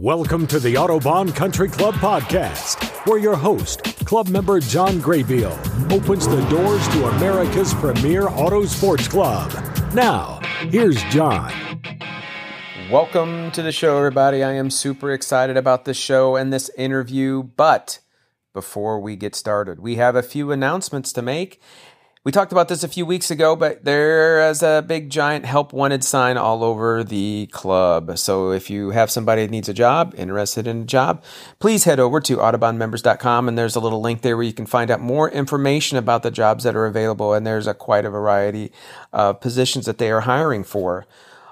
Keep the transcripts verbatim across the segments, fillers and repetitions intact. Welcome to the Autobahn Country Club podcast, where your host, club member John Graybeal, opens the doors to America's premier auto sports club. Now, here's John. Welcome to the show, everybody. I am super excited about this show and this interview, but before we get started, we have a few announcements to make. We talked about this a few weeks ago, but there is a big, giant help wanted sign all over the club. So if you have somebody that needs a job, interested in a job, please head over to Audubon Members dot com, and there's a little link there where you can find out more information about the jobs that are available, and there's a quite a variety of positions that they are hiring for.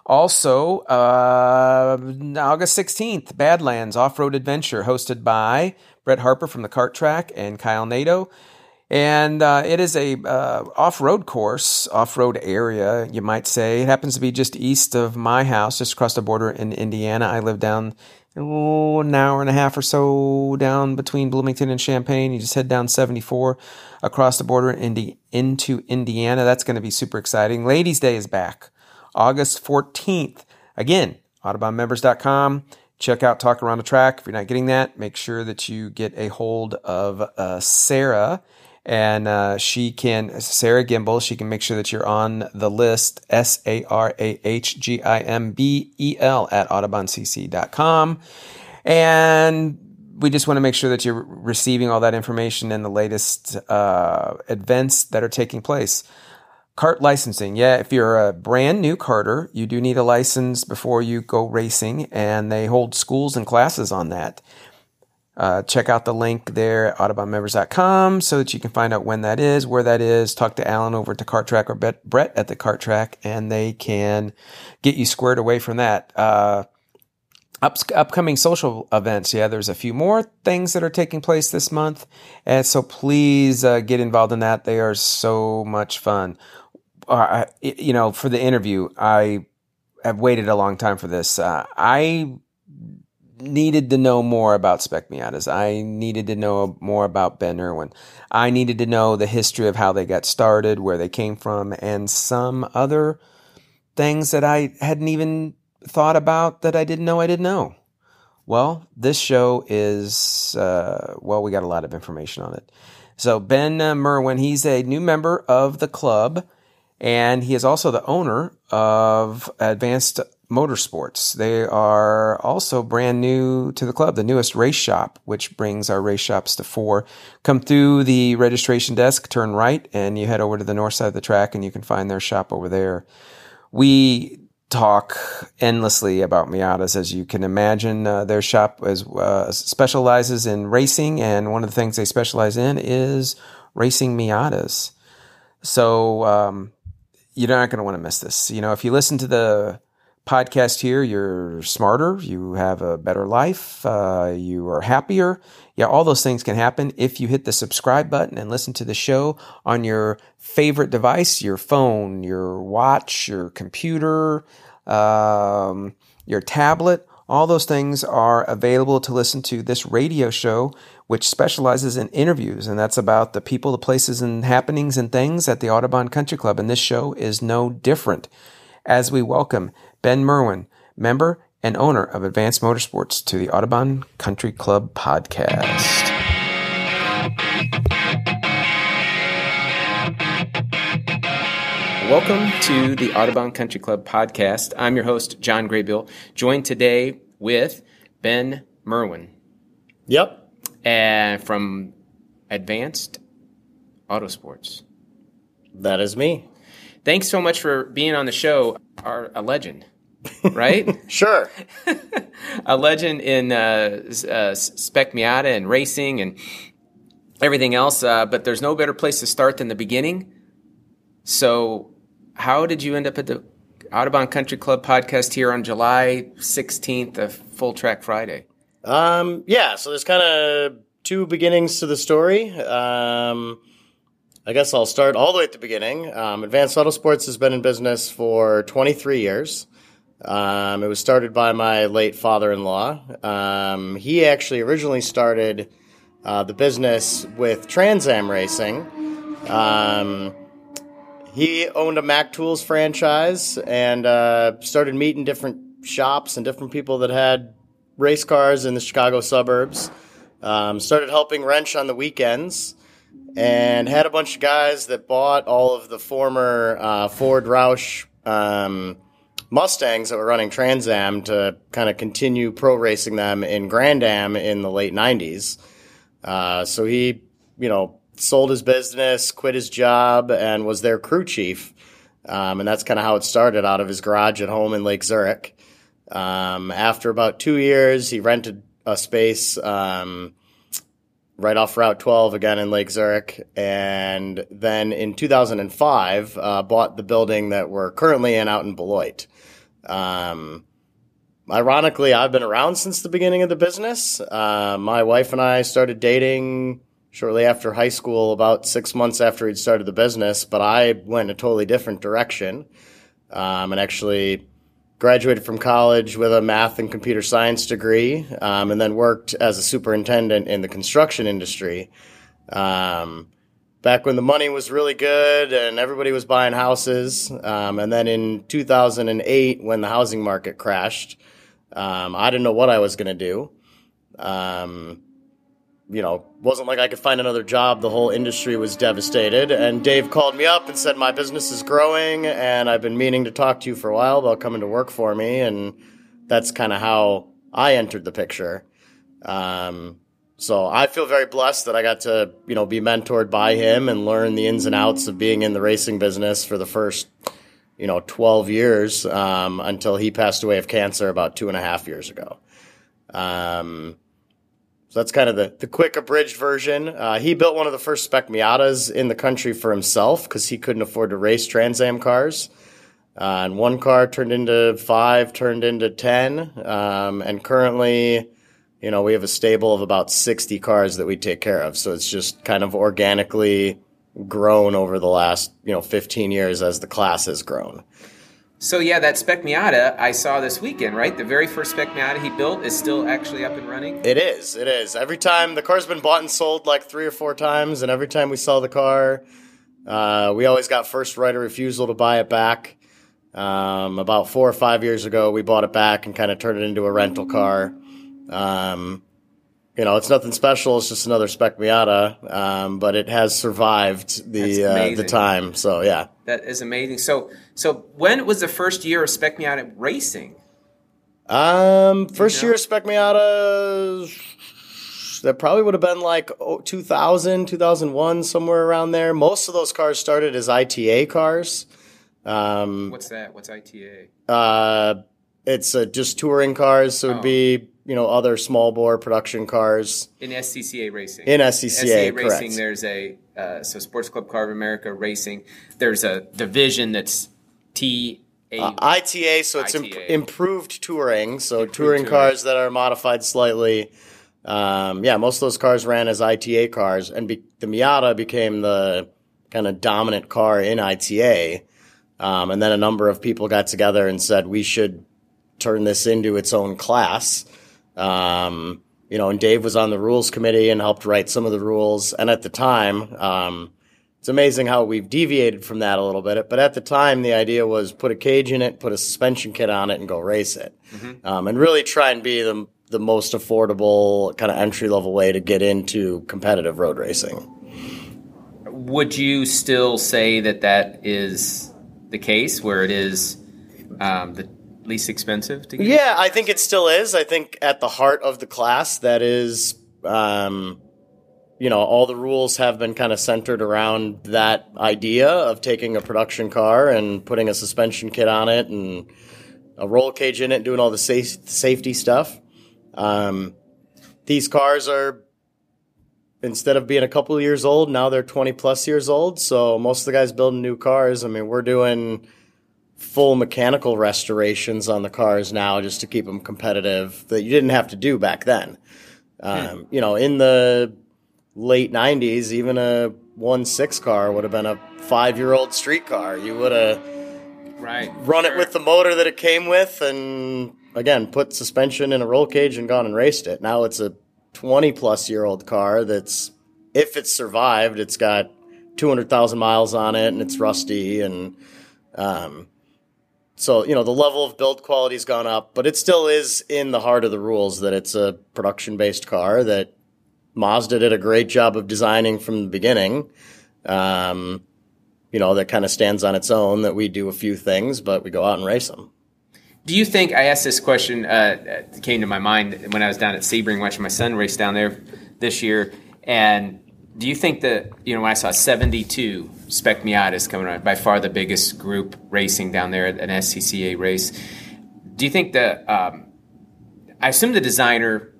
Also, uh, August sixteenth, Badlands Off-Road Adventure, hosted by Brett Harper from the Kart Track and Kyle Nato. And uh, it is a uh, off-road course, off-road area, you might say. It happens to be just east of my house, just across the border in Indiana. I live down oh, an hour and a half or so down between Bloomington and Champaign. You just head down seventy-four across the border in, into Indiana. That's going to be super exciting. Ladies' Day is back, August fourteenth. Again, Audubon Members dot com. Check out Talk Around the Track. If you're not getting that, make sure that you get a hold of uh, Sarah. And uh, she can, Sarah Gimbel, she can make sure that you're on the list, S A R A H G I M B E L at Audubon C C dot com. And we just want to make sure that you're receiving all that information and the latest uh, events that are taking place. Kart licensing. Yeah, if you're a brand new karter, you do need a license before you go racing, and they hold schools and classes on that. Uh, check out the link there at Audubon Members dot com so that you can find out when that is, where that is. Talk to Alan over at the Kart Track or Brett at the Kart Track, and they can get you squared away from that. Uh, up, upcoming social events. Yeah, there's a few more things that are taking place this month. And so please uh, get involved in that. They are so much fun. Uh, I, you know, for the interview, I have waited a long time for this. Uh, I... needed to know more about Spec Miatas. I needed to know more about Ben Merwin. I needed to know the history of how they got started, where they came from, and some other things that I hadn't even thought about that I didn't know I didn't know. Well, this show is, uh, well, we got a lot of information on it. So Ben Merwin, he's a new member of the club, and he is also the owner of Advanced Motorsports. They are also brand new to the club, the newest race shop, which brings our race shops to four. Come through the registration desk, turn right, and you head over to the north side of the track, and you can find their shop over there. We talk endlessly about Miatas, as you can imagine. Uh, their shop is, uh, specializes in racing, and one of the things they specialize in is racing Miatas. So um, you're not going to want to miss this. You know, if you listen to the podcast here, you're smarter, you have a better life, uh, you are happier. Yeah, all those things can happen if you hit the subscribe button and listen to the show on your favorite device, your phone, your watch, your computer, um, your tablet. All those things are available to listen to this radio show, which specializes in interviews, and that's about the people, the places, and happenings and things at the Autobahn Country Club, and this show is no different. As we welcome Ben Merwin, member and owner of Advanced Motorsports, to the Autobahn Country Club podcast. Welcome to the Autobahn Country Club podcast. I'm your host, John Graybeal, joined today with Ben Merwin. Yep. And from Advanced Autosports. That is me. Thanks so much for being on the show. Are a legend, right? Sure. A legend in uh, uh, Spec Miata and racing and everything else, uh, but there's no better place to start than the beginning. So how did you end up at the Autobahn Country Club podcast here on July sixteenth, a Full Track Friday? Um, yeah, so there's kind of two beginnings to the story. Um I guess I'll start all the way at the beginning. Um, Advanced Autosports has been in business for twenty-three years. Um, it was started by my late father-in-law. Um, he actually originally started uh, the business with Trans Am Racing. Um, he owned a Mac Tools franchise and uh, started meeting different shops and different people that had race cars in the Chicago suburbs. Um, started helping wrench on the weekends and had a bunch of guys that bought all of the former uh, Ford Roush um, Mustangs that were running Trans Am to kind of continue pro racing them in Grand Am in the late nineties. Uh, so he, you know, sold his business, quit his job, and was their crew chief. Um, and that's kind of how it started, out of his garage at home in Lake Zurich. Um, after about two years, he rented a space um, right off Route twelve again in Lake Zurich. And then in two thousand five, uh, bought the building that we're currently in out in Beloit. Um, ironically, I've been around since the beginning of the business. Uh, my wife and I started dating shortly after high school, about six months after he'd started the business, but I went a totally different direction um, and actually graduated from college with a math and computer science degree um, and then worked as a superintendent in the construction industry. Um, back when the money was really good and everybody was buying houses, um, and then in two thousand eight when the housing market crashed, um, I didn't know what I was going to do. Um You know, wasn't like I could find another job. The whole industry was devastated. And Dave called me up and said, my business is growing and I've been meaning to talk to you for a while about coming to work for me. And that's kind of how I entered the picture. Um, so I feel very blessed that I got to, you know, be mentored by him and learn the ins and outs of being in the racing business for the first, you know, twelve years um, until he passed away of cancer about two and a half years ago. Um So that's kind of the, the quick abridged version. Uh, he built one of the first Spec Miatas in the country for himself because he couldn't afford to race Trans Am cars. Uh, and one car turned into five, turned into ten. Um, and currently, you know, we have a stable of about sixty cars that we take care of. So it's just kind of organically grown over the last, you know, fifteen years as the class has grown. So, yeah, that Spec Miata I saw this weekend, right? The very first Spec Miata he built is still actually up and running? It is. It is. Every time, the car's been bought and sold like three or four times, and every time we sell the car, uh, we always got first right of refusal to buy it back. Um, about four or five years ago, we bought it back and kind of turned it into a rental car. Um, you know, it's nothing special. It's just another Spec Miata, um, but it has survived the uh, the time. So, yeah. That is amazing. So, so when was the first year of Spec Miata racing? Um, first you know? year of Spec Miata, that probably would have been like two thousand, two thousand one, somewhere around there. Most of those cars started as I T A cars. Um, What's that? What's I T A? Uh, it's uh, just touring cars, so oh. It'd be, you know, other small bore production cars. In S C C A racing. In S C C A, S C C A correct. Racing, there's a... Uh, so Sports Club Car of America Racing, there's a division that's T A uh, I T A, so it's I T A. Im- improved touring, so improved touring, touring cars that are modified slightly. Um, yeah, most of those cars ran as I T A cars, and be- the Miata became the kind of dominant car in I T A. Um, and then a number of people got together and said, we should turn this into its own class. Um You know, and Dave was on the rules committee and helped write some of the rules. And at the time, um, it's amazing how we've deviated from that a little bit. But at the time, the idea was put a cage in it, put a suspension kit on it, and go race it. Mm-hmm. Um, and really try and be the, the most affordable kind of entry-level way to get into competitive road racing. Would you still say that that is the case, where it is um, the least expensive to get? Yeah, I think it still is. I think at the heart of the class, that is, um, you know, all the rules have been kind of centered around that idea of taking a production car and putting a suspension kit on it and a roll cage in it, doing all the sa- safety stuff. Um, these cars are, instead of being a couple of years old, now they're twenty plus years old. So most of the guys building new cars, I mean, we're doing full mechanical restorations on the cars now just to keep them competitive that you didn't have to do back then. Um, you know, in the late nineties, even a one six car would have been a five-year-old street car. You would have right. run sure. it with the motor that it came with and, again, put suspension in a roll cage and gone and raced it. Now it's a twenty-plus-year-old car that's, if it's survived, it's got two hundred thousand miles on it and it's rusty and... Um, So, you know, the level of build quality has gone up, but it still is in the heart of the rules that it's a production-based car that Mazda did a great job of designing from the beginning. Um, you know, that kind of stands on its own, that we do a few things, but we go out and race them. Do you think, I asked this question, uh, it came to my mind when I was down at Sebring watching my son race down there this year, and do you think that, you know, when I saw seventy-two Spec Miatas coming around, by far the biggest group racing down there at an S C C A race, do you think that, um, I assume the designer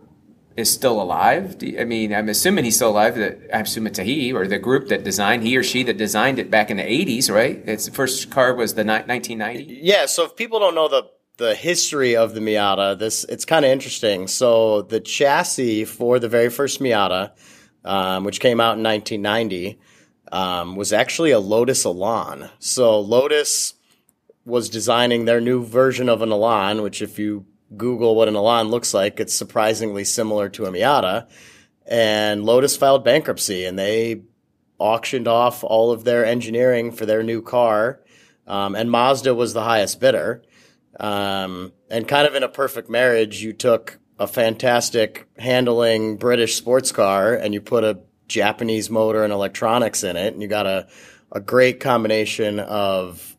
is still alive? Do you, I mean, I'm assuming he's still alive. That I assume it's a he, or the group that designed, he or she that designed it back in the eighties, right? It's the first car was the nineteen ninety. Yeah, so if people don't know the the history of the Miata, this it's kind of interesting. So the chassis for the very first Miata, um, which came out in nineteen ninety, um, was actually a Lotus Elan. So Lotus was designing their new version of an Elan, which if you Google what an Elan looks like, it's surprisingly similar to a Miata. And Lotus filed bankruptcy, and they auctioned off all of their engineering for their new car, um, and Mazda was the highest bidder. Um, and kind of in a perfect marriage, you took a fantastic handling British sports car and you put a Japanese motor and electronics in it, and you got a, a great combination of,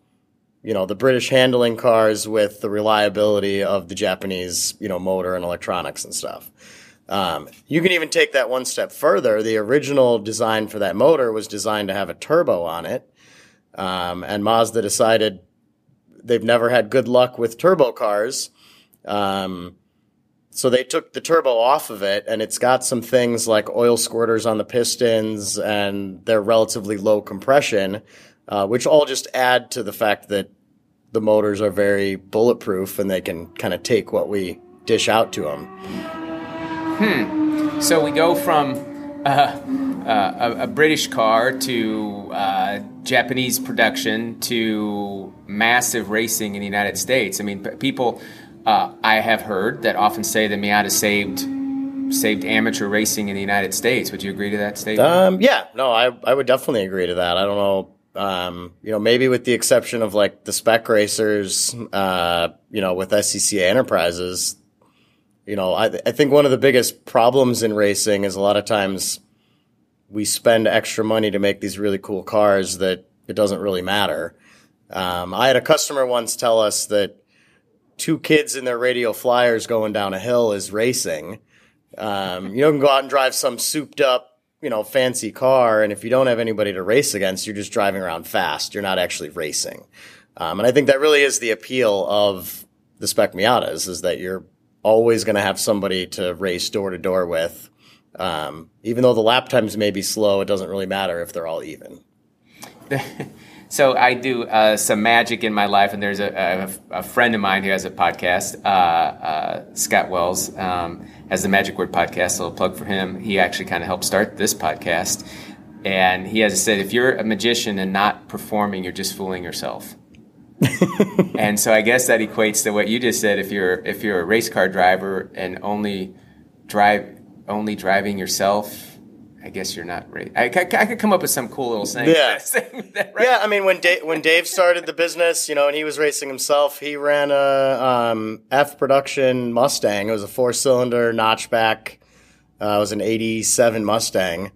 you know, the British handling cars with the reliability of the Japanese, you know, motor and electronics and stuff. Um, you can even take that one step further. The original design for that motor was designed to have a turbo on it. Um, and Mazda decided they've never had good luck with turbo cars. Um, so they took the turbo off of it, and it's got some things like oil squirters on the pistons and their relatively low compression, Uh, which all just add to the fact that the motors are very bulletproof and they can kind of take what we dish out to them. Hmm. So we go from uh, uh, a, a British car to uh, Japanese production to massive racing in the United States. I mean, people uh, I have heard that often say the Miata saved saved amateur racing in the United States. Would you agree to that statement? Um, yeah. No, I, I would definitely agree to that. I don't know. Um, you know, maybe with the exception of like the spec racers, uh, you know, with S C C A Enterprises, you know, I, th- I think one of the biggest problems in racing is a lot of times we spend extra money to make these really cool cars that it doesn't really matter. Um, I had a customer once tell us that two kids in their radio flyers going down a hill is racing. Um, you know, you can go out and drive some souped up, you know, fancy car, and if you don't have anybody to race against, you're just driving around fast. You're not actually racing. Um, and I think that really is the appeal of the Spec Miatas, is that you're always going to have somebody to race door to door with. Um, even though the lap times may be slow, it doesn't really matter if they're all even. So I do uh, some magic in my life, and there's a, a, a friend of mine who has a podcast, uh, uh, Scott Wells, um, has the Magic Word Podcast, a little plug for him. He actually kind of helped start this podcast, and he has said, if you're a magician and not performing, you're just fooling yourself. And so I guess that equates to what you just said. If you're if you're a race car driver and only drive only driving yourself, I guess you're not ready. I, I, I could come up with some cool little saying. Yeah, that, right? Yeah. I mean, when Dave, when Dave started the business, you know, and he was racing himself, he ran a um, F production Mustang. It was a four-cylinder notchback. Uh, it was an eighty-seven Mustang,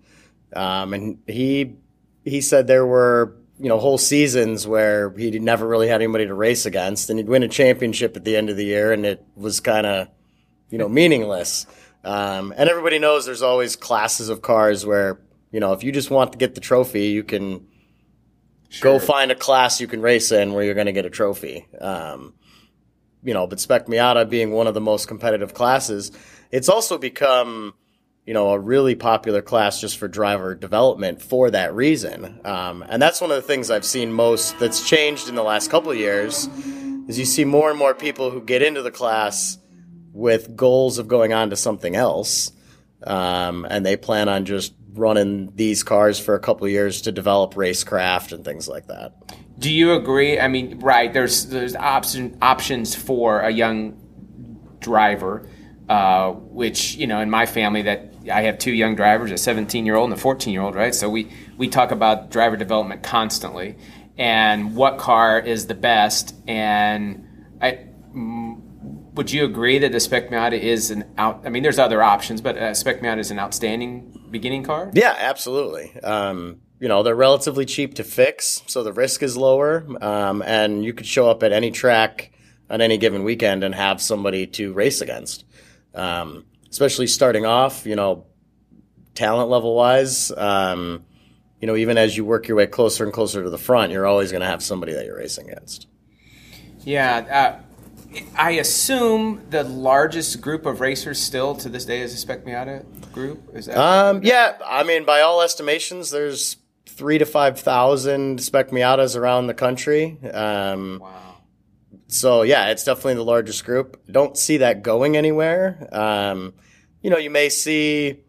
um, and he he said there were, you know, whole seasons where he never really had anybody to race against, and he'd win a championship at the end of the year, and it was kind of, you know, meaningless. Um, and everybody knows there's always classes of cars where, you know, if you just want to get the trophy, you can sure. go find a class you can race in where you're going to get a trophy. Um, you know, but Spec Miata being one of the most competitive classes, it's also become, you know, a really popular class just for driver development for that reason. Um, and that's one of the things I've seen most that's changed in the last couple of years is you see more and more people who get into the class with goals of going on to something else, um, and they plan on just running these cars for a couple of years to develop racecraft and things like that. Do you agree? I mean, right, there's there's option, options for a young driver, uh, which, you know, in my family, that I have two young drivers, a seventeen-year-old and a fourteen-year-old, right? So we, we talk about driver development constantly. and what car is the best. And I would you agree that the Spec Miata is an out? I mean, there's other options, but uh, Spec Miata is an outstanding beginning car. Yeah, absolutely. Um, you know, they're relatively cheap to fix, so the risk is lower, um, and you could show up at any track on any given weekend and have somebody to race against. Um, especially starting off, you know, talent level wise, um, you know, even as you work your way closer and closer to the front, you're always going to have somebody that you're racing against. Yeah. Uh, I assume the largest group of racers still to this day is the Spec Miata group. Is that? Um, yeah. I mean, by all estimations, there's three to five thousand Spec Miatas around the country. Um, wow. So, yeah, it's definitely the largest group. Don't see that going anywhere. Um, you know, you may see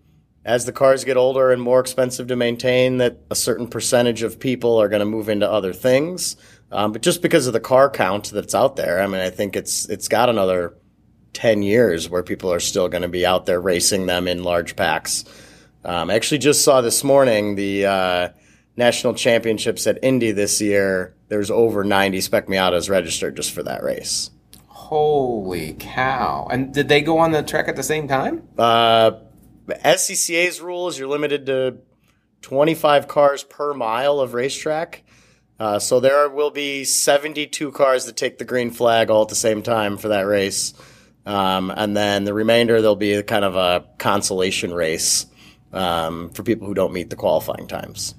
as the cars get older and more expensive to maintain that a certain percentage of people are going to move into other things. Um, but just because of the car count that's out there, I mean, I think it's it's got another ten years where people are still going to be out there racing them in large packs. Um, I actually just saw this morning the uh, National Championships at Indy this year. There's over ninety Spec Miatas registered just for that race. Holy cow. And did they go on the track at the same time? Uh, S C C A's rules, you're limited to twenty-five cars per mile of racetrack. Uh, so there will be seventy-two cars that take the green flag all at the same time for that race. Um, and then the remainder, there'll be kind of a consolation race um, for people who don't meet the qualifying times.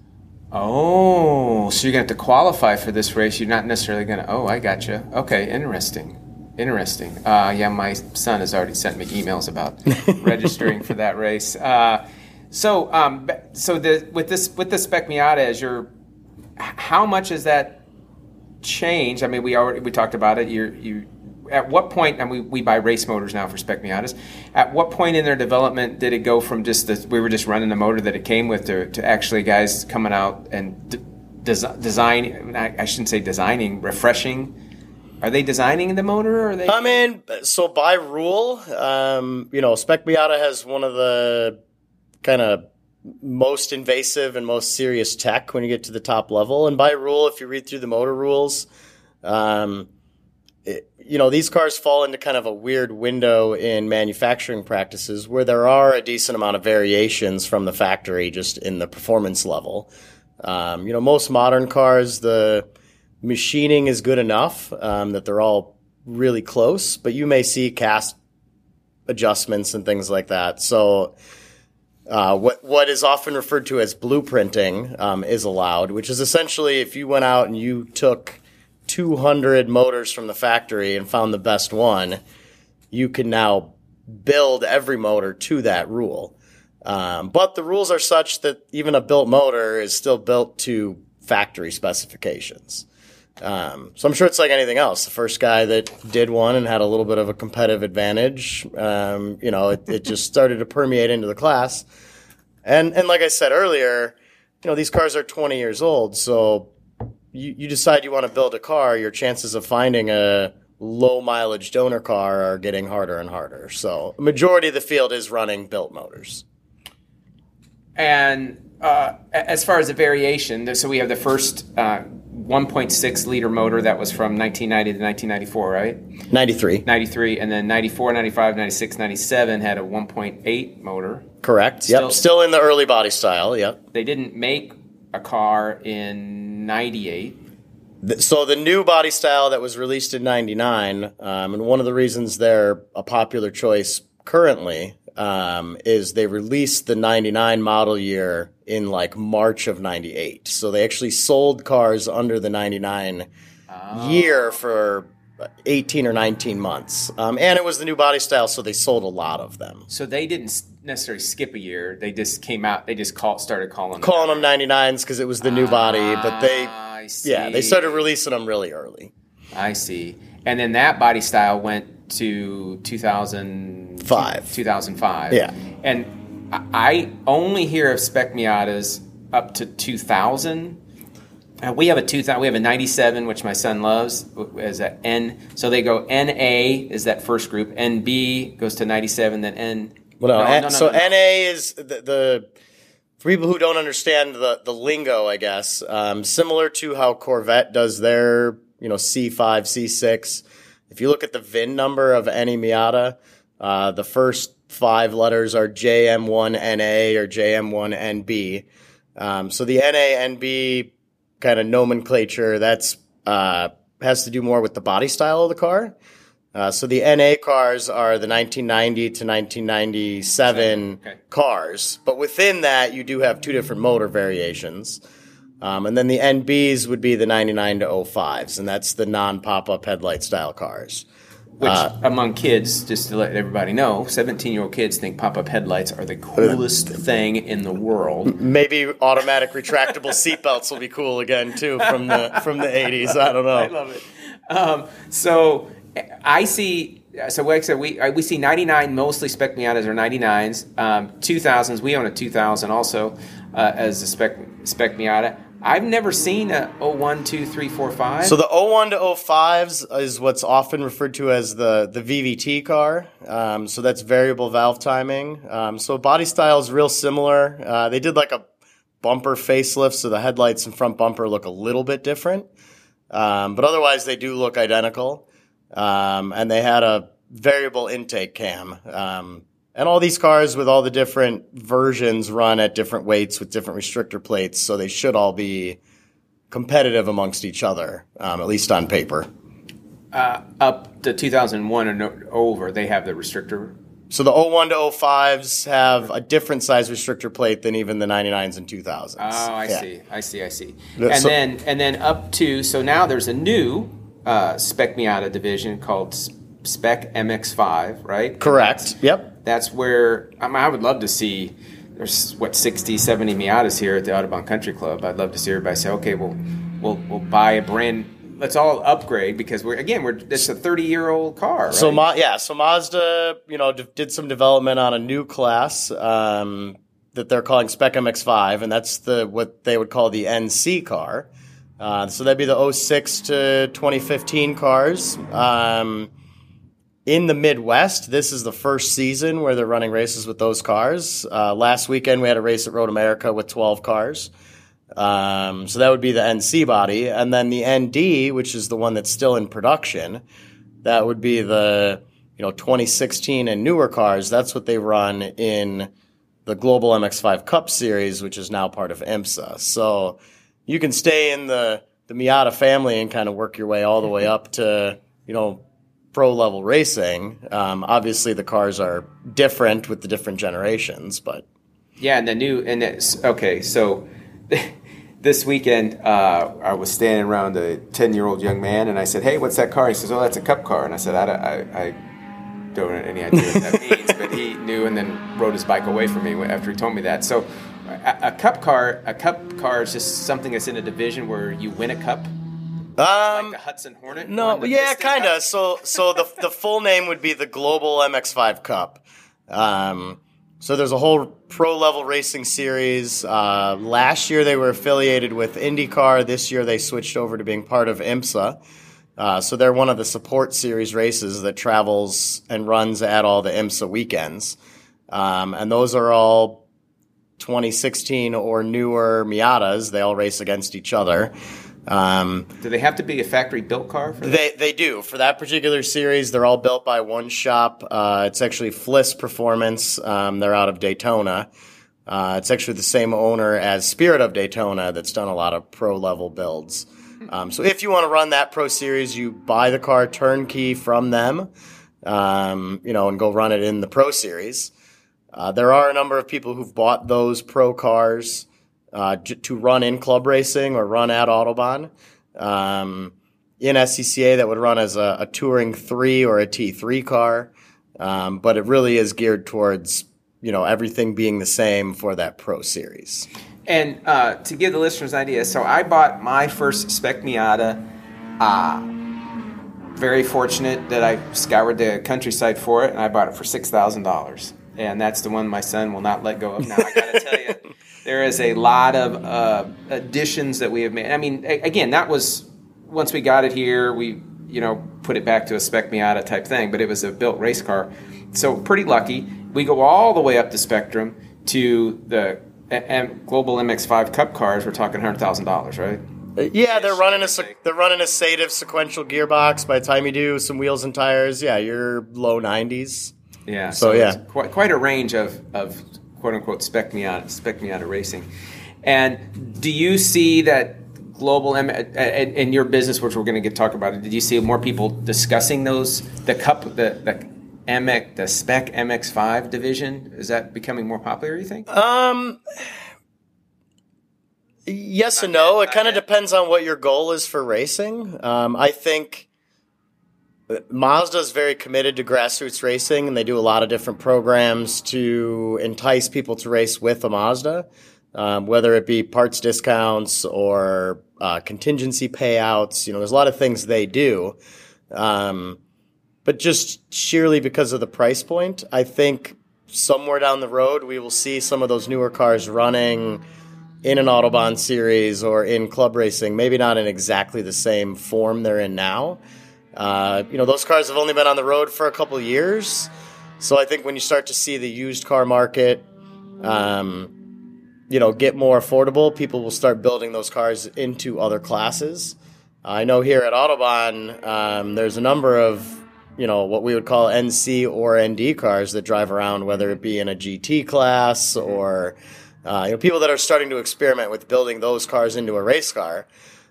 Oh, so you're going to have to qualify for this race. You're not necessarily going to, oh, I gotcha. Okay, interesting. Interesting. Uh, yeah, my son has already sent me emails about registering for that race. Uh, so um, so the, with this with the Spec Miata, as your, how much has that changed? I mean, we already we talked about it. You're, you At what point, and we, we buy race motors now for Spec Miatas, at what point in their development did it go from just the, we were just running the motor that it came with to, to actually guys coming out and de- des- design, I, I shouldn't say designing, refreshing? Are they designing the motor? Or are they? I mean, so by rule, um, you know, Spec Miata has one of the kind of most invasive and most serious tech when you get to the top level. And by rule, if you read through the motor rules, um, it, you know, these cars fall into kind of a weird window in manufacturing practices where there are a decent amount of variations from the factory just in the performance level. Um, you know, most modern cars, the machining is good enough um, that they're all really close, but you may see cast adjustments and things like that. So uh, what what is often referred to as blueprinting um, is allowed, which is essentially if you went out and you took two hundred motors from the factory and found the best one, you can now build every motor to that rule. Um, but the rules are such that even a built motor is still built to factory specifications. Um, so I'm sure it's like anything else. The first guy that did one and had a little bit of a competitive advantage, um, you know, it, it just started to permeate into the class. And, and like I said earlier, you know, these cars are twenty years old, so You, you decide you want to build a car, your chances of finding a low-mileage donor car are getting harder and harder. So a majority of the field is running built motors. And uh, as far as the variation, so we have the first uh, one point six liter motor that was from nineteen ninety to nineteen ninety-four, right? ninety-three. ninety-three, and then ninety-four, ninety-five, ninety-six, ninety-seven had a one point eight motor. Correct. Still, yep, still in the early body style, yep. They didn't make a car in ninety-eight. So the new body style that was released in ninety-nine, um, and one of the reasons they're a popular choice currently um, is they released the ninety-nine model year in like March of ninety-eight. So they actually sold cars under the ninety-nine oh. year for eighteen or nineteen months. Um, and it was the new body style, so they sold a lot of them. So they didn't necessarily skip a year. They just came out. They just called, started calling them. Calling them ninety-nines because it was the new body. But they, I see. Yeah, they started releasing them really early. I see. And then that body style went to two thousand five. two thousand five. Yeah. And I only hear of Spec Miatas up to two thousand. And we have a two thousand, we have a ninety-seven, which my son loves, as a N. So they go N A is that first group. N B goes to ninety-seven, then N. Well, no, no, N, no, no, so no, no. N A is the, the for people who don't understand the, the lingo, I guess, um, similar to how Corvette does their, you know, C five, C six. If you look at the V I N number of any Miata, uh, the first five letters are J M one N A or J M one N B. Um, so the N A N B kind of nomenclature, that's uh, has to do more with the body style of the car. Uh, so the N A cars are the nineteen ninety to nineteen ninety-seven okay. cars. But within that, you do have two different motor variations. Um, and then the N Bs would be the ninety-nine to oh fives, and that's the non-pop-up headlight style cars. Which, uh, among kids, just to let everybody know, seventeen-year-old kids think pop-up headlights are the coolest thing in the world. Maybe automatic retractable seatbelts will be cool again, too, from the from the eighties. I don't know. I love it. Um, so I see – so like I said, we, we see ninety-nine, mostly Spec Miatas are ninety-nines. Um, two thousands, we own a two thousand also uh, as a Spec Spec Miata. I've never seen a oh one, two, three, four, five. So the oh one to oh fives is what's often referred to as the, the V V T car. Um, so that's variable valve timing. Um, so body style is real similar. Uh, they did like a bumper facelift, so the headlights and front bumper look a little bit different. Um, but otherwise, they do look identical. Um, and they had a variable intake cam. Um, and all these cars with all the different versions run at different weights with different restrictor plates, so they should all be competitive amongst each other, um, at least on paper. Uh, up to two thousand one and over, they have the restrictor. So the oh one to oh fives have a different size restrictor plate than even the ninety-nines and two thousands. Oh, I yeah. see. I see. I see. And so, then and then up to, so now there's a new uh, Spec Miata division called Spec M X five, right? Correct. That's, yep. That's where I, mean, I would love to see there's, what, sixty, seventy Miatas here at the Autobahn Country Club. I'd love to see everybody say, okay, well, we'll, we'll buy a brand. Let's all upgrade because, we're again, we're it's a thirty-year-old car, right? So, Ma- yeah, so Mazda, you know, d- did some development on a new class um, that they're calling Spec M X five, and that's the what they would call the N C car. Uh, so that'd be the oh six to twenty fifteen cars. Um In the Midwest, this is the first season where they're running races with those cars. Uh, last weekend, we had a race at Road America with twelve cars. Um, so that would be the N C body. And then the N D, which is the one that's still in production, that would be the you know twenty sixteen and newer cars. That's what they run in the Global M X five Cup series, which is now part of IMSA. So you can stay in the, the Miata family and kind of work your way all the way up to, you know, pro-level racing. Um, obviously, the cars are different with the different generations, but... Yeah, and the new... and it's, okay, so this weekend, uh, I was standing around a ten-year-old young man, and I said, hey, what's that car? He says, oh, that's a Cup car. And I said, I don't, I, I don't have any idea what that means, but he knew and then rode his bike away from me after he told me that. So a, a Cup car, a Cup car is just something that's in a division where you win a Cup. Um, like the Hudson Hornet? No, yeah, kind of. So so the the full name would be the Global M X five Cup. Um, so there's a whole pro-level racing series. Uh, last year they were affiliated with IndyCar. This year they switched over to being part of IMSA. Uh, so they're one of the support series races that travels and runs at all the IMSA weekends. Um, and those are all twenty sixteen or newer Miatas. They all race against each other. Um, do they have to be a factory-built car? For they that? They do. For that particular series, they're all built by one shop. Uh, it's actually Fliss Performance. Um, they're out of Daytona. Uh, it's actually the same owner as Spirit of Daytona that's done a lot of pro-level builds. Um, so if you want to run that pro series, you buy the car turnkey from them, um, you know, and go run it in the pro series. Uh, there are a number of people who've bought those pro cars Uh, to run in club racing or run at Autobahn. Um, in S C C A, that would run as a, a Touring three or a T three car, um, but it really is geared towards, you know, everything being the same for that Pro Series. And uh, to give the listeners an idea, so I bought my first Spec Miata. Uh, very fortunate that I scoured the countryside for it, and I bought it for six thousand dollars. And that's the one my son will not let go of now. I got to tell you. There is a lot of uh, additions that we have made. I mean, a- again, that was once we got it here, we you know put it back to a Spec Miata type thing, but it was a built race car. So pretty lucky. We go all the way up the spectrum to the and Global M X five Cup cars, we're talking one hundred thousand dollars, right? Yeah, they're running a they're running a S A T I F sequential gearbox. By the time you do some wheels and tires, yeah, you're low nineties. Yeah, so, so yeah, quite quite a range of of quote unquote spec Miata spec Miata racing. And do you see that global M- in your business, which we're going to get talk about it? Did you see more people discussing those the cup the the M X the spec M X five division? Is that becoming more popular, you think? Um. Yes and no. It kind of depends on what your goal is for racing. Um, I think Mazda is very committed to grassroots racing, and they do a lot of different programs to entice people to race with a Mazda, um, whether it be parts discounts or uh, contingency payouts. You know, there's a lot of things they do. Um, but just sheerly because of the price point, I think somewhere down the road we will see some of those newer cars running in an Autobahn series or in club racing, maybe not in exactly the same form they're in now. Uh, you know, those cars have only been on the road for a couple years. So I think when you start to see the used car market, um, you know, get more affordable, people will start building those cars into other classes. I know here at Autobahn, um, there's a number of, you know, what we would call N C or N D cars that drive around, whether it be in a G T class or... Uh, you know, people that are starting to experiment with building those cars into a race car,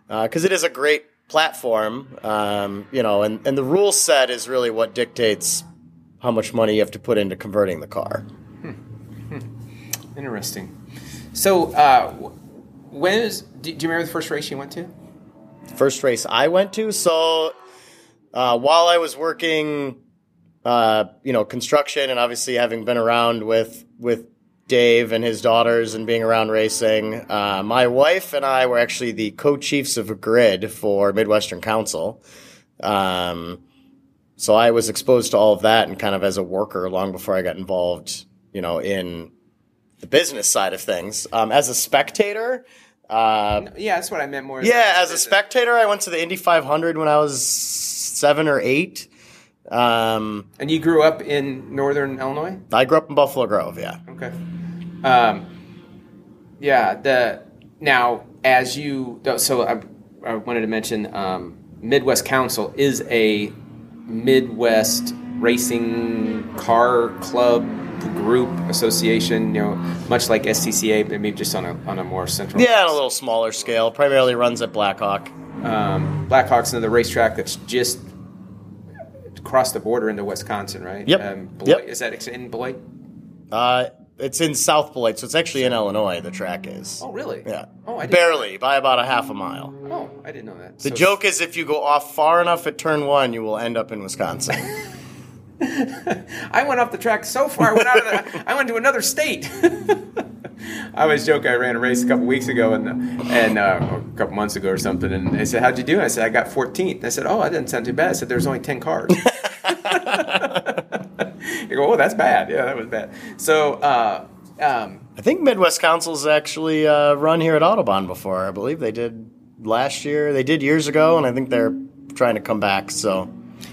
because uh, it is a great platform, um, you know, and, and the rule set is really what dictates how much money you have to put into converting the car. Hmm. Hmm. Interesting. So uh, when is, do, do you remember the first race you went to? First race I went to? So uh, while I was working, uh, you know, construction, and obviously having been around with, with Dave and his daughters and being around racing, uh, my wife and I were actually the co-chiefs of a grid for Midwestern Council. Um, so I was exposed to all of that and kind of as a worker long before I got involved, you know, in the business side of things. Um, as a spectator. Uh, yeah, that's what I meant more. Yeah. As a spectator, I went to the Indy five hundred when I was seven or eight. Um, and you grew up in northern Illinois? I grew up in Buffalo Grove. Yeah. Okay. Um, yeah. The now as you so I, I wanted to mention um, Midwest Council is a Midwest racing car club group association. You know, much like S C C A, but maybe just on a on a more central. Yeah, on a little smaller scale. Primarily runs at Blackhawk. Um, Blackhawk's another racetrack that's just across the border into Wisconsin, right? Yep. Um, Beloit, yep. Is that in Beloit? Uh, it's in South Beloit, so it's actually in Illinois, the track is. Oh, really? Yeah. Oh, I didn't Barely, by about a half a mile. Oh, I didn't know that. The so joke is if you go off far enough at turn one, you will end up in Wisconsin. I went off the track so far, I went, out of the, I went to another state. I always joke, I ran a race a couple weeks ago and and uh, a couple months ago or something, and they said, how'd you do? I said, I got fourteenth. I said, oh, that didn't sound too bad. I said, there's only ten cars. You go, oh, that's bad. Yeah, that was bad. So uh, um, I think Midwest Council's actually uh, run here at Autobahn before. I believe they did last year. They did years ago, and I think they're trying to come back, so...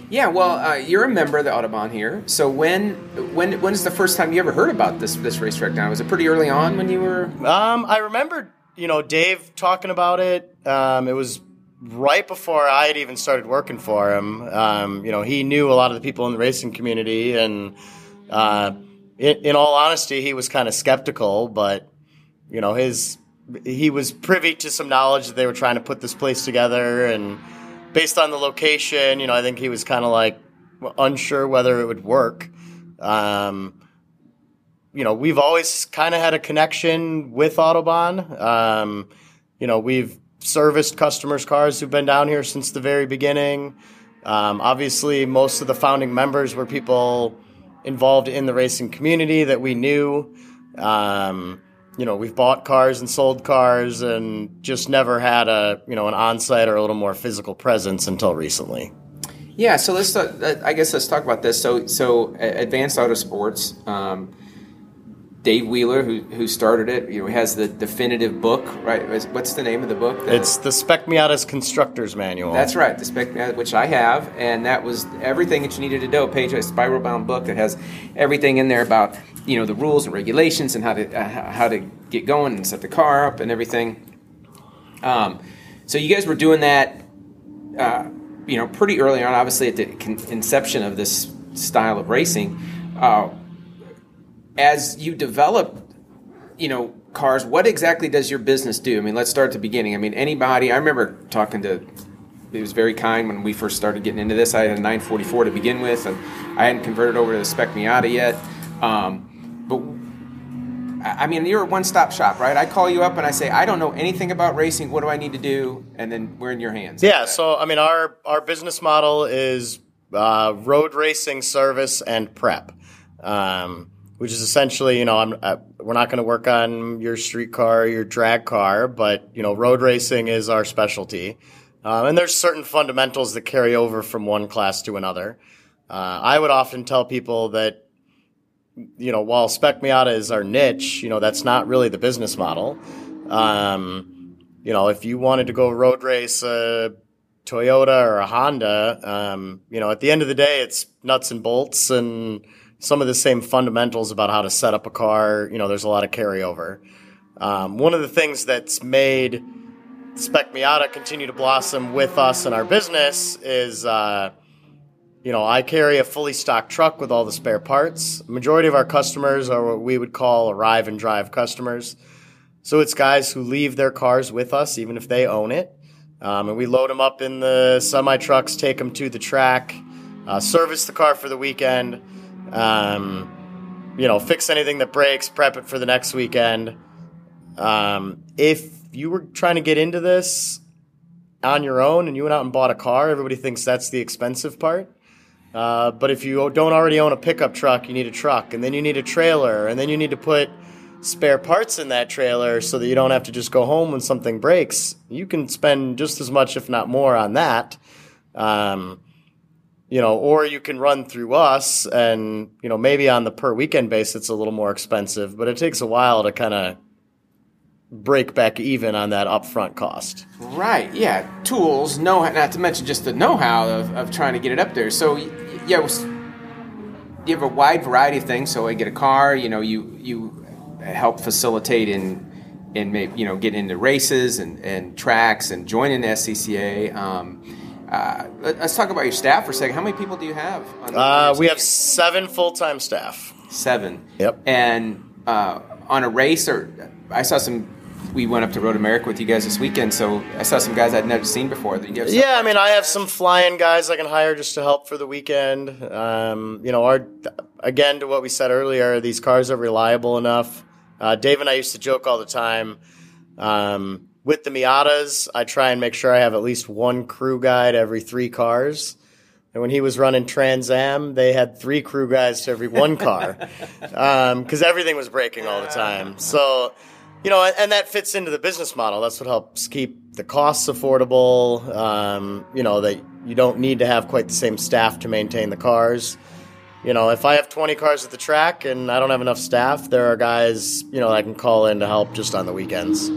Yeah, well, uh, you're a member of the Autobahn here. So when when when is the first time you ever heard about this this racetrack? Now, was it pretty early on when you were? Um, I remember, you know, Dave talking about it. Um, it was right before I had even started working for him. Um, you know, he knew a lot of the people in the racing community, and uh, in, in all honesty, he was kind of skeptical. But you know, his he was privy to some knowledge that they were trying to put this place together, and based on the location, you know, I think he was kind of like unsure whether it would work. Um, you know, we've always kind of had a connection with Autobahn. Um, you know, we've serviced customers' cars who've been down here since the very beginning. Um, obviously, most of the founding members were people involved in the racing community that we knew. Um, you know, we've bought cars and sold cars and just never had a, you know, an on-site or a little more physical presence until recently. Yeah. So let's, uh, I guess let's talk about this. So, so Advanced Autosports, um, Dave Wheeler, who, who started it, you know, has the definitive book, right? What's the name of the book? The, it's the Spec Miatas Constructor's Manual. That's right. The Spec Miatas, which I have. And that was everything that you needed to know. Page, a spiral bound book that has everything in there about you know, the rules and regulations and how to uh, how to get going and set the car up and everything. Um, so you guys were doing that, uh, you know, pretty early on, obviously at the con- inception of this style of racing. Uh, as you develop, you know, cars, what exactly does your business do? I mean, let's start at the beginning. I mean, anybody, I remember talking to, it was very kind when we first started getting into this. I had a nine forty-four to begin with, and I hadn't converted over to the Spec Miata yet. Um, but, I mean, you're a one-stop shop, right? I call you up and I say, I don't know anything about racing. What do I need to do? And then we're in your hands. Yeah, so, I mean, our, our business model is uh, road racing service and prep, um, which is essentially, you know, I'm, I, we're not going to work on your street car, your drag car, but, you know, road racing is our specialty. Um, and there's certain fundamentals that carry over from one class to another. Uh, I would often tell people that, you know, while Spec Miata is our niche, you know, that's not really the business model. Um, you know, if you wanted to go road race a Toyota or a Honda, um, you know, at the end of the day, it's nuts and bolts and some of the same fundamentals about how to set up a car. You know, there's a lot of carryover. Um, one of the things that's made Spec Miata continue to blossom with us and our business is, uh, you know, I carry a fully stocked truck with all the spare parts. Majority of our customers are what we would call arrive and drive customers. So it's guys who leave their cars with us, even if they own it. Um, and we load them up in the semi trucks, take them to the track, uh, service the car for the weekend, um, you know, fix anything that breaks, prep it for the next weekend. Um, if you were trying to get into this on your own and you went out and bought a car, everybody thinks that's the expensive part. Uh, but if you don't already own a pickup truck, you need a truck, and then you need a trailer, and then you need to put spare parts in that trailer so that you don't have to just go home when something breaks. You can spend just as much, if not more, on that. Um, you know, or you can run through us, and, you know, maybe on the per weekend basis, it's a little more expensive, but it takes a while to kind of break back even on that upfront cost. Right, yeah. Tools, know, not to mention just the know-how of, of trying to get it up there. So, yeah, it was, you have a wide variety of things. So I get a car, you know, you you help facilitate in, in maybe, you know, get into races and, and tracks and joining the S C C A. Um, uh, let's talk about your staff for a second. How many people do you have? On the uh, we have seven full-time staff. Seven. Yep. And uh, on a race, or I saw some... We went up to Road America with you guys this weekend, so I saw some guys I'd never seen before. That you yeah, I mean, I have some flying guys I can hire just to help for the weekend. Um, you know, our again, to what we said earlier, these cars are reliable enough. Uh, Dave and I used to joke all the time. Um, with the Miatas, I try and make sure I have at least one crew guy to every three cars. And when he was running Trans Am, they had three crew guys to every one car because um, everything was breaking all the time. So... You know, and that fits into the business model. That's what helps keep the costs affordable, um, you know, that you don't need to have quite the same staff to maintain the cars. You know, if I have twenty cars at the track and I don't have enough staff, there are guys, you know, that I can call in to help just on the weekends.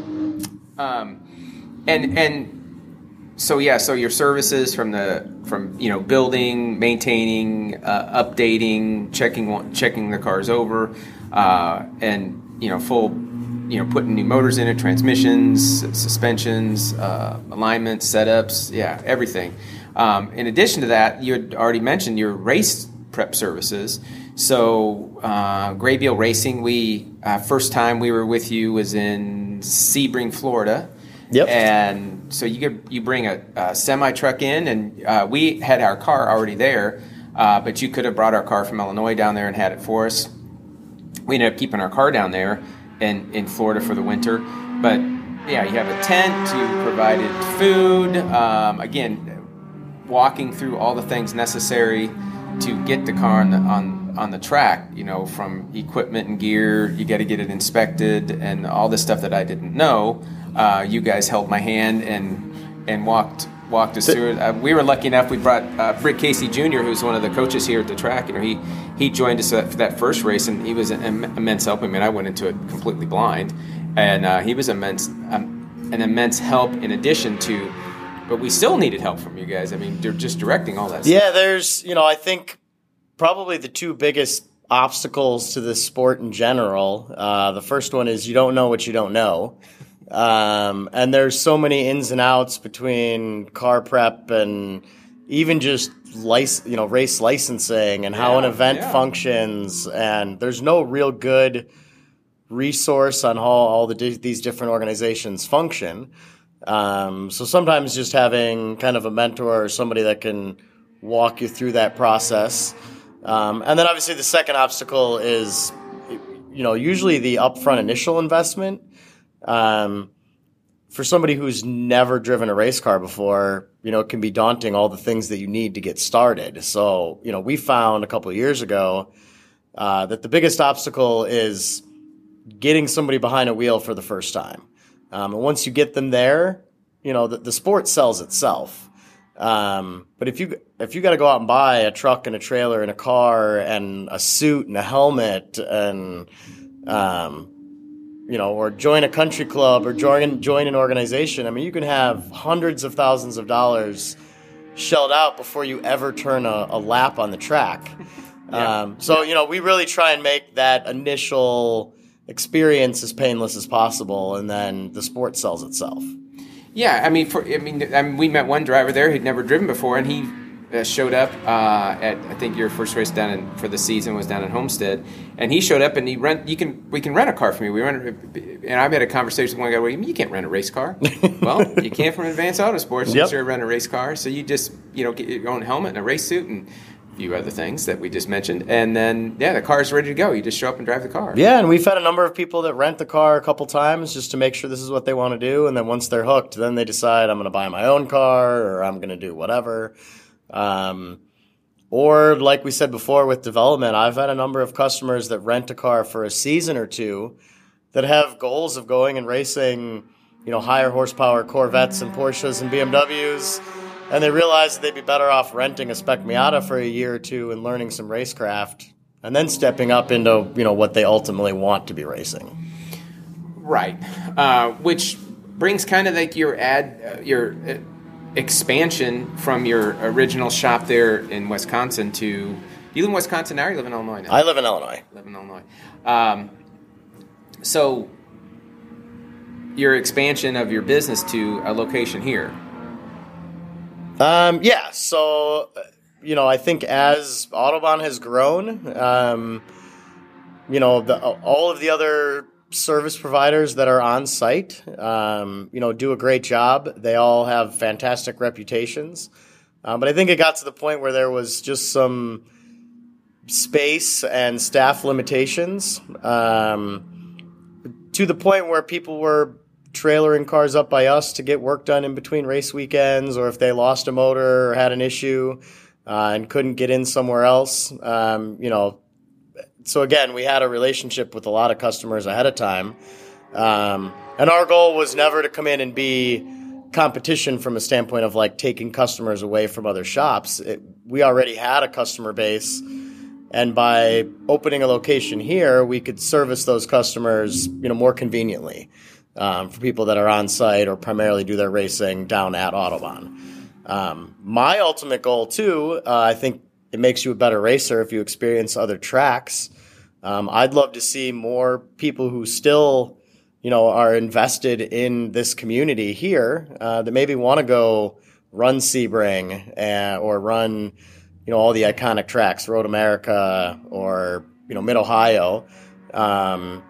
Um, and and so, yeah, so your services from, the from you know, building, maintaining, uh, updating, checking, checking the cars over, uh, and, you know, full... You know, putting new motors in it, transmissions, suspensions, uh, alignments, setups, yeah, everything. Um, in addition to that, you had already mentioned your race prep services. So, uh, Graybeal Racing, we uh, first time we were with you was in Sebring, Florida. Yep. And so you get, you bring a, a semi truck in, and uh, we had our car already there, uh, but you could have brought our car from Illinois down there and had it for us. We ended up keeping our car down there. In, in Florida for the winter. But yeah, you have a tent, you provided food, um, again, walking through all the things necessary to get the car on the, on, on the track, you know, from equipment and gear, you got to get it inspected and all this stuff that I didn't know. Uh, you guys held my hand and and walked walked us through it. Uh, we were lucky enough, we brought uh, Rick Casey Junior, who's one of the coaches here at the track, and he he joined us for that first race, and he was an immense help. I mean, I went into it completely blind, and uh, he was immense um, an immense help in addition to, but we still needed help from you guys. I mean, they're just directing all that stuff. Yeah, there's, you know, I think probably the two biggest obstacles to this sport in general. Uh, the first one is you don't know what you don't know. Um, and there's so many ins and outs between car prep and even just lic- you know, race licensing and yeah, how an event yeah. functions. And there's no real good resource on how all the di- these different organizations function. Um, so sometimes just having kind of a mentor or somebody that can walk you through that process. Um, and then obviously the second obstacle is, you know, usually the upfront initial investment. Um, for somebody who's never driven a race car before, you know, it can be daunting, all the things that you need to get started. So, you know, we found a couple of years ago, uh, that the biggest obstacle is getting somebody behind a wheel for the first time. Um, and once you get them there, you know, the, the sport sells itself. Um, but if you, if you got to go out and buy a truck and a trailer and a car and a suit and a helmet and, um, you know, or join a country club or join join an organization. I mean, you can have hundreds of thousands of dollars shelled out before you ever turn a, a lap on the track. Yeah. Um, so, you know, we really try and make that initial experience as painless as possible, and then the sport sells itself. Yeah, I mean, for I mean, I mean we met one driver there who'd never driven before, and he Uh, showed up uh, at I think your first race down in, for the season was down in Homestead, and he showed up and he rent you can we can rent a car from you. We rent, and I've had a conversation with one guy where you can't rent a race car. Well, you can from Advanced Autosports. Yep. You sure rent a race car, so you just you know get your own helmet and a race suit and a few other things that we just mentioned, and then yeah, the car's ready to go. You just show up and drive the car. Yeah, and we've had a number of people that rent the car a couple times just to make sure this is what they want to do, and then once they're hooked, then they decide I'm going to buy my own car or I'm going to do whatever. Um, or like we said before with development, I've had a number of customers that rent a car for a season or two that have goals of going and racing, you know, higher horsepower Corvettes and Porsches and B M Ws. And they realize that they'd be better off renting a Spec Miata for a year or two and learning some racecraft and then stepping up into, you know, what they ultimately want to be racing. Right. Uh, which brings kind of like your ad, uh, your, uh, expansion from your original shop there in Wisconsin to, you live in Wisconsin now or you live in Illinois now? I live in Illinois. I live in Illinois. Um, so your expansion of your business to a location here. Um, yeah. So, you know, I think as Autobahn has grown, um, you know, the, all of the other service providers that are on site, um, you know, do a great job. They all have fantastic reputations. Um, but I think it got to the point where there was just some space and staff limitations, um, to the point where people were trailering cars up by us to get work done in between race weekends, or if they lost a motor or had an issue, uh, and couldn't get in somewhere else, um, you know, so again, we had a relationship with a lot of customers ahead of time. Um, and our goal was never to come in and be competition from a standpoint of like taking customers away from other shops. It, we already had a customer base, and by opening a location here, we could service those customers, you know, more conveniently, um, for people that are on site or primarily do their racing down at Autobahn. Um, my ultimate goal too, uh, I think it makes you a better racer if you experience other tracks. Um, I'd love to see more people who still, you know, are invested in this community here, uh, that maybe want to go run Sebring uh, or run, you know, all the iconic tracks, Road America or, you know, Mid-Ohio. Um,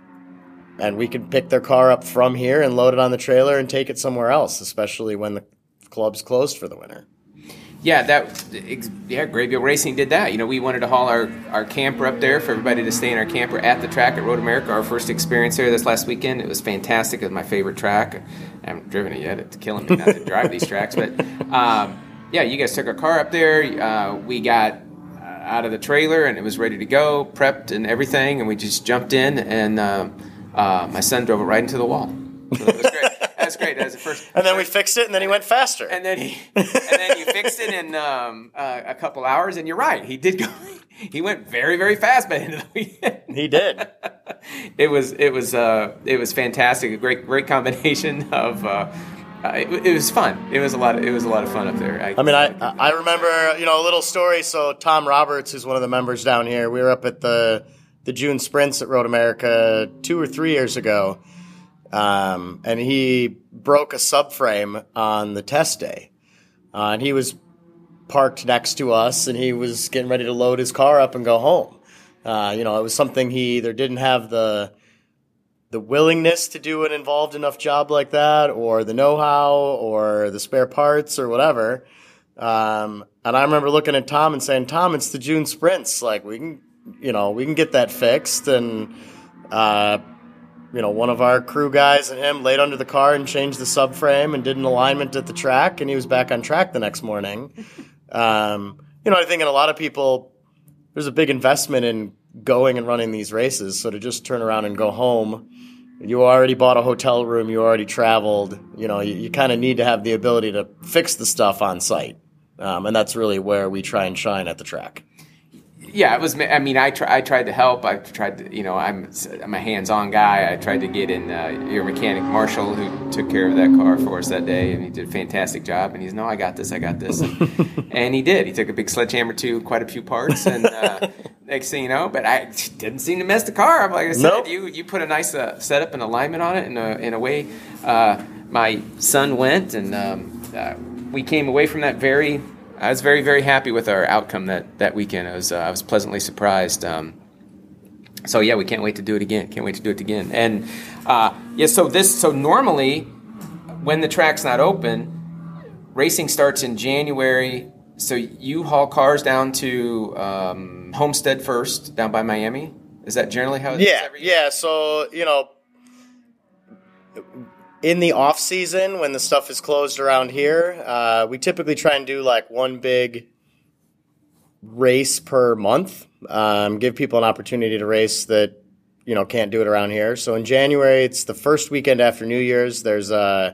and we could pick their car up from here and load it on the trailer and take it somewhere else, especially when the club's closed for the winter. Yeah, that yeah, Graybill Racing did that. You know, we wanted to haul our, our camper up there for everybody to stay in our camper at the track at Road America. Our first experience there this last weekend, it was fantastic. It was my favorite track. I haven't driven it yet. It's killing me not to drive these tracks. But, um, yeah, you guys took our car up there. Uh, we got out of the trailer, and it was ready to go, prepped and everything, and we just jumped in, and uh, uh, my son drove it right into the wall. So it was great. That's great. That was the first. And then we fixed it, and then he went faster. And then he, and then you fixed it in um, uh, a couple hours. And you're right, he did go. He went very, very fast by the end of the weekend. He did. It was, it was, uh, it was fantastic. A great, great combination of uh, Uh, it, it was fun. It was a lot. Of, it was a lot of fun up there. I, I mean, I I remember, you know, a little story. So Tom Roberts, who's one of the members down here, we were up at the the June sprints at Road America two or three years ago, um, and he broke a subframe on the test day, uh, and he was parked next to us, and he was getting ready to load his car up and go home. Uh, you know, it was something he either didn't have the the willingness to do an involved enough job like that, or the know-how, or the spare parts, or whatever. Um, and I remember looking at Tom and saying, Tom, it's the June sprints. Like, we can, you know, we can get that fixed. And, uh, you know, one of our crew guys and him laid under the car and changed the subframe and did an alignment at the track, and he was back on track the next morning. Um, you know, I think in a lot of people, there's a big investment in going and running these races. So to just turn around and go home, you already bought a hotel room, you already traveled, you know, you, you kind of need to have the ability to fix the stuff on site. Um, and that's really where we try and shine at the track. Yeah, it was, I mean, I, try, I tried to help. I tried to, you know, I'm, I'm a hands-on guy. I tried to get in uh, your mechanic, Marshall, who took care of that car for us that day, and he did a fantastic job. And he's, no, I got this, I got this. And, and he did. He took a big sledgehammer to quite a few parts, and uh, next thing you know, but I didn't seem to mess the car up. Like I said, nope. you, you put a nice uh, setup and alignment on it, and uh, in a way uh, my son went, and um, uh, we came away from that very... I was very, very happy with our outcome that, that weekend. I was uh, I was pleasantly surprised. Um, so yeah, we can't wait to do it again. Can't wait to do it again. And uh, yeah, so this so normally when the track's not open, racing starts in January. So you haul cars down to um, Homestead first, down by Miami. Is that generally how? It yeah, is every year? Yeah. So you know, in the off season, when the stuff is closed around here, uh, we typically try and do like one big race per month. Um, give people an opportunity to race that, you know, can't do it around here. So in January, it's the first weekend after New Year's. There's uh,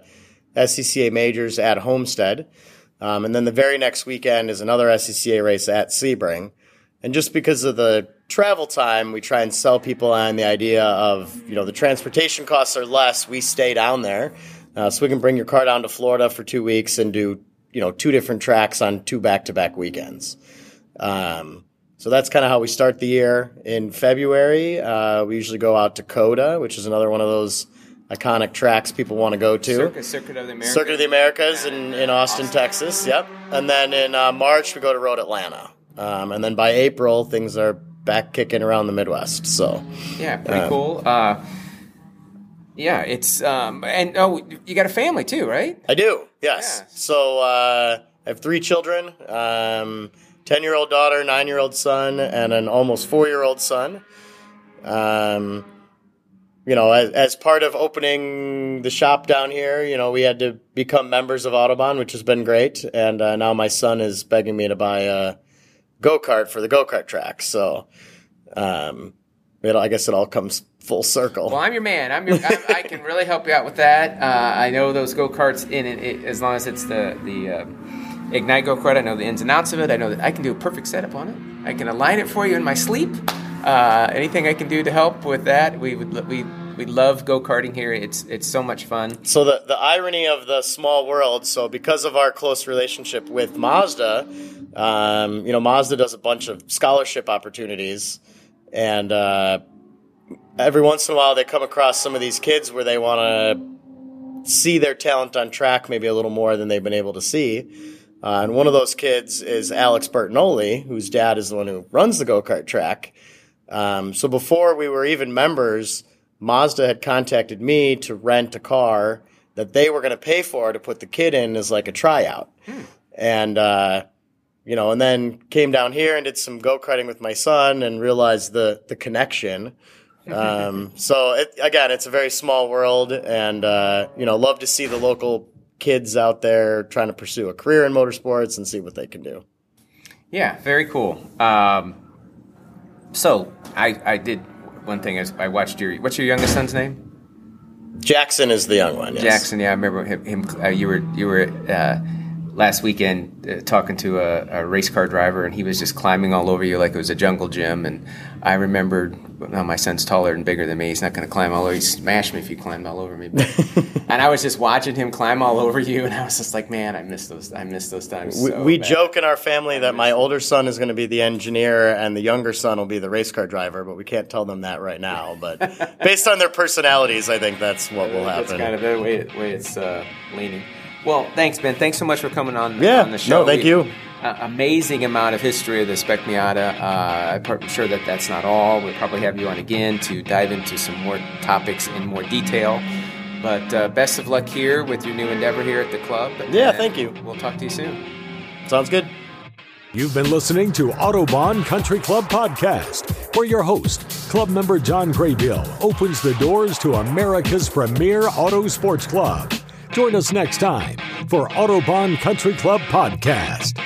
S C C A majors at Homestead, um, and then the very next weekend is another S C C A race at Sebring. And just because of the travel time, we try and sell people on the idea of, you know, the transportation costs are less. We stay down there. Uh, so we can bring your car down to Florida for two weeks and do, you know, two different tracks on two back-to-back weekends. Um, so that's kind of how we start the year. In February, uh, we usually go out to COTA, which is another one of those iconic tracks people want to go to. Circuit, Circuit of the Americas. Circuit of the Americas in, in Austin, Austin, Texas. Yep. And then in uh, March, we go to Road Atlanta. Um, and then by April, things are back kicking around the Midwest. So yeah, pretty um, cool. Uh, yeah, it's um, and oh, you got a family too, right? I do. Yes. Yeah. So uh, I have three children: um, ten-year-old daughter, nine-year-old son, and an almost four-year-old son. Um, you know, as, as part of opening the shop down here, you know, we had to become members of Autobahn, which has been great. And uh, now my son is begging me to buy a go-kart for the go-kart track. So um, it, I guess it all comes full circle. Well, I'm your man. I'm your, I'm, I can really help you out with that. Uh, I know those go-karts, in it, it, as long as it's the, the um, Ignite go-kart, I know the ins and outs of it. I know that I can do a perfect setup on it. I can align it for you in my sleep. Uh, anything I can do to help with that, we would we we love go-karting here. It's it's so much fun. So the, the irony of the small world, so because of our close relationship with Mazda, Um, you know, Mazda does a bunch of scholarship opportunities, and uh, every once in a while they come across some of these kids where they want to see their talent on track maybe a little more than they've been able to see. Uh, and one of those kids is Alex Bertinoli, whose dad is the one who runs the go-kart track. Um, so before we were even members, Mazda had contacted me to rent a car that they were going to pay for to put the kid in as like a tryout. Hmm. And, uh, You know, and then came down here and did some go-karting with my son and realized the, the connection. Um, so, it, again, it's a very small world, and, uh, you know, love to see the local kids out there trying to pursue a career in motorsports and see what they can do. Yeah, very cool. Um, so, I, I did one thing. Is I watched your – what's your youngest son's name? Jackson is the young one, yes. Jackson, yeah. I remember him. him uh, you were – you were uh, last weekend uh, talking to a, a race car driver, and he was just climbing all over you like it was a jungle gym. And I remembered But now my son's taller and bigger than me. He's not going to climb all over. He'd smash me if he climbed all over me. But, and I was just watching him climb all over you, and I was just like, man, I miss those. I miss those times. We, so we joke in our family that my older son is going to be the engineer, and the younger son will be the race car driver. But we can't tell them that right now. But based on their personalities, I think that's what will happen. That's kind of the way, way it's uh, leaning. Well, thanks, Ben. Thanks so much for coming on, yeah, on the show. No, thank we, you. Uh, amazing amount of history of the Spec Miata. Uh, I'm sure that that's not all. We'll probably have you on again to dive into some more topics in more detail. But uh, best of luck here with your new endeavor here at the club. Yeah, thank you. We'll talk to you soon. Sounds good. You've been listening to Autobahn Country Club Podcast, where your host, club member John Graybill, opens the doors to America's premier auto sports club. Join us next time for Autobahn Country Club Podcast.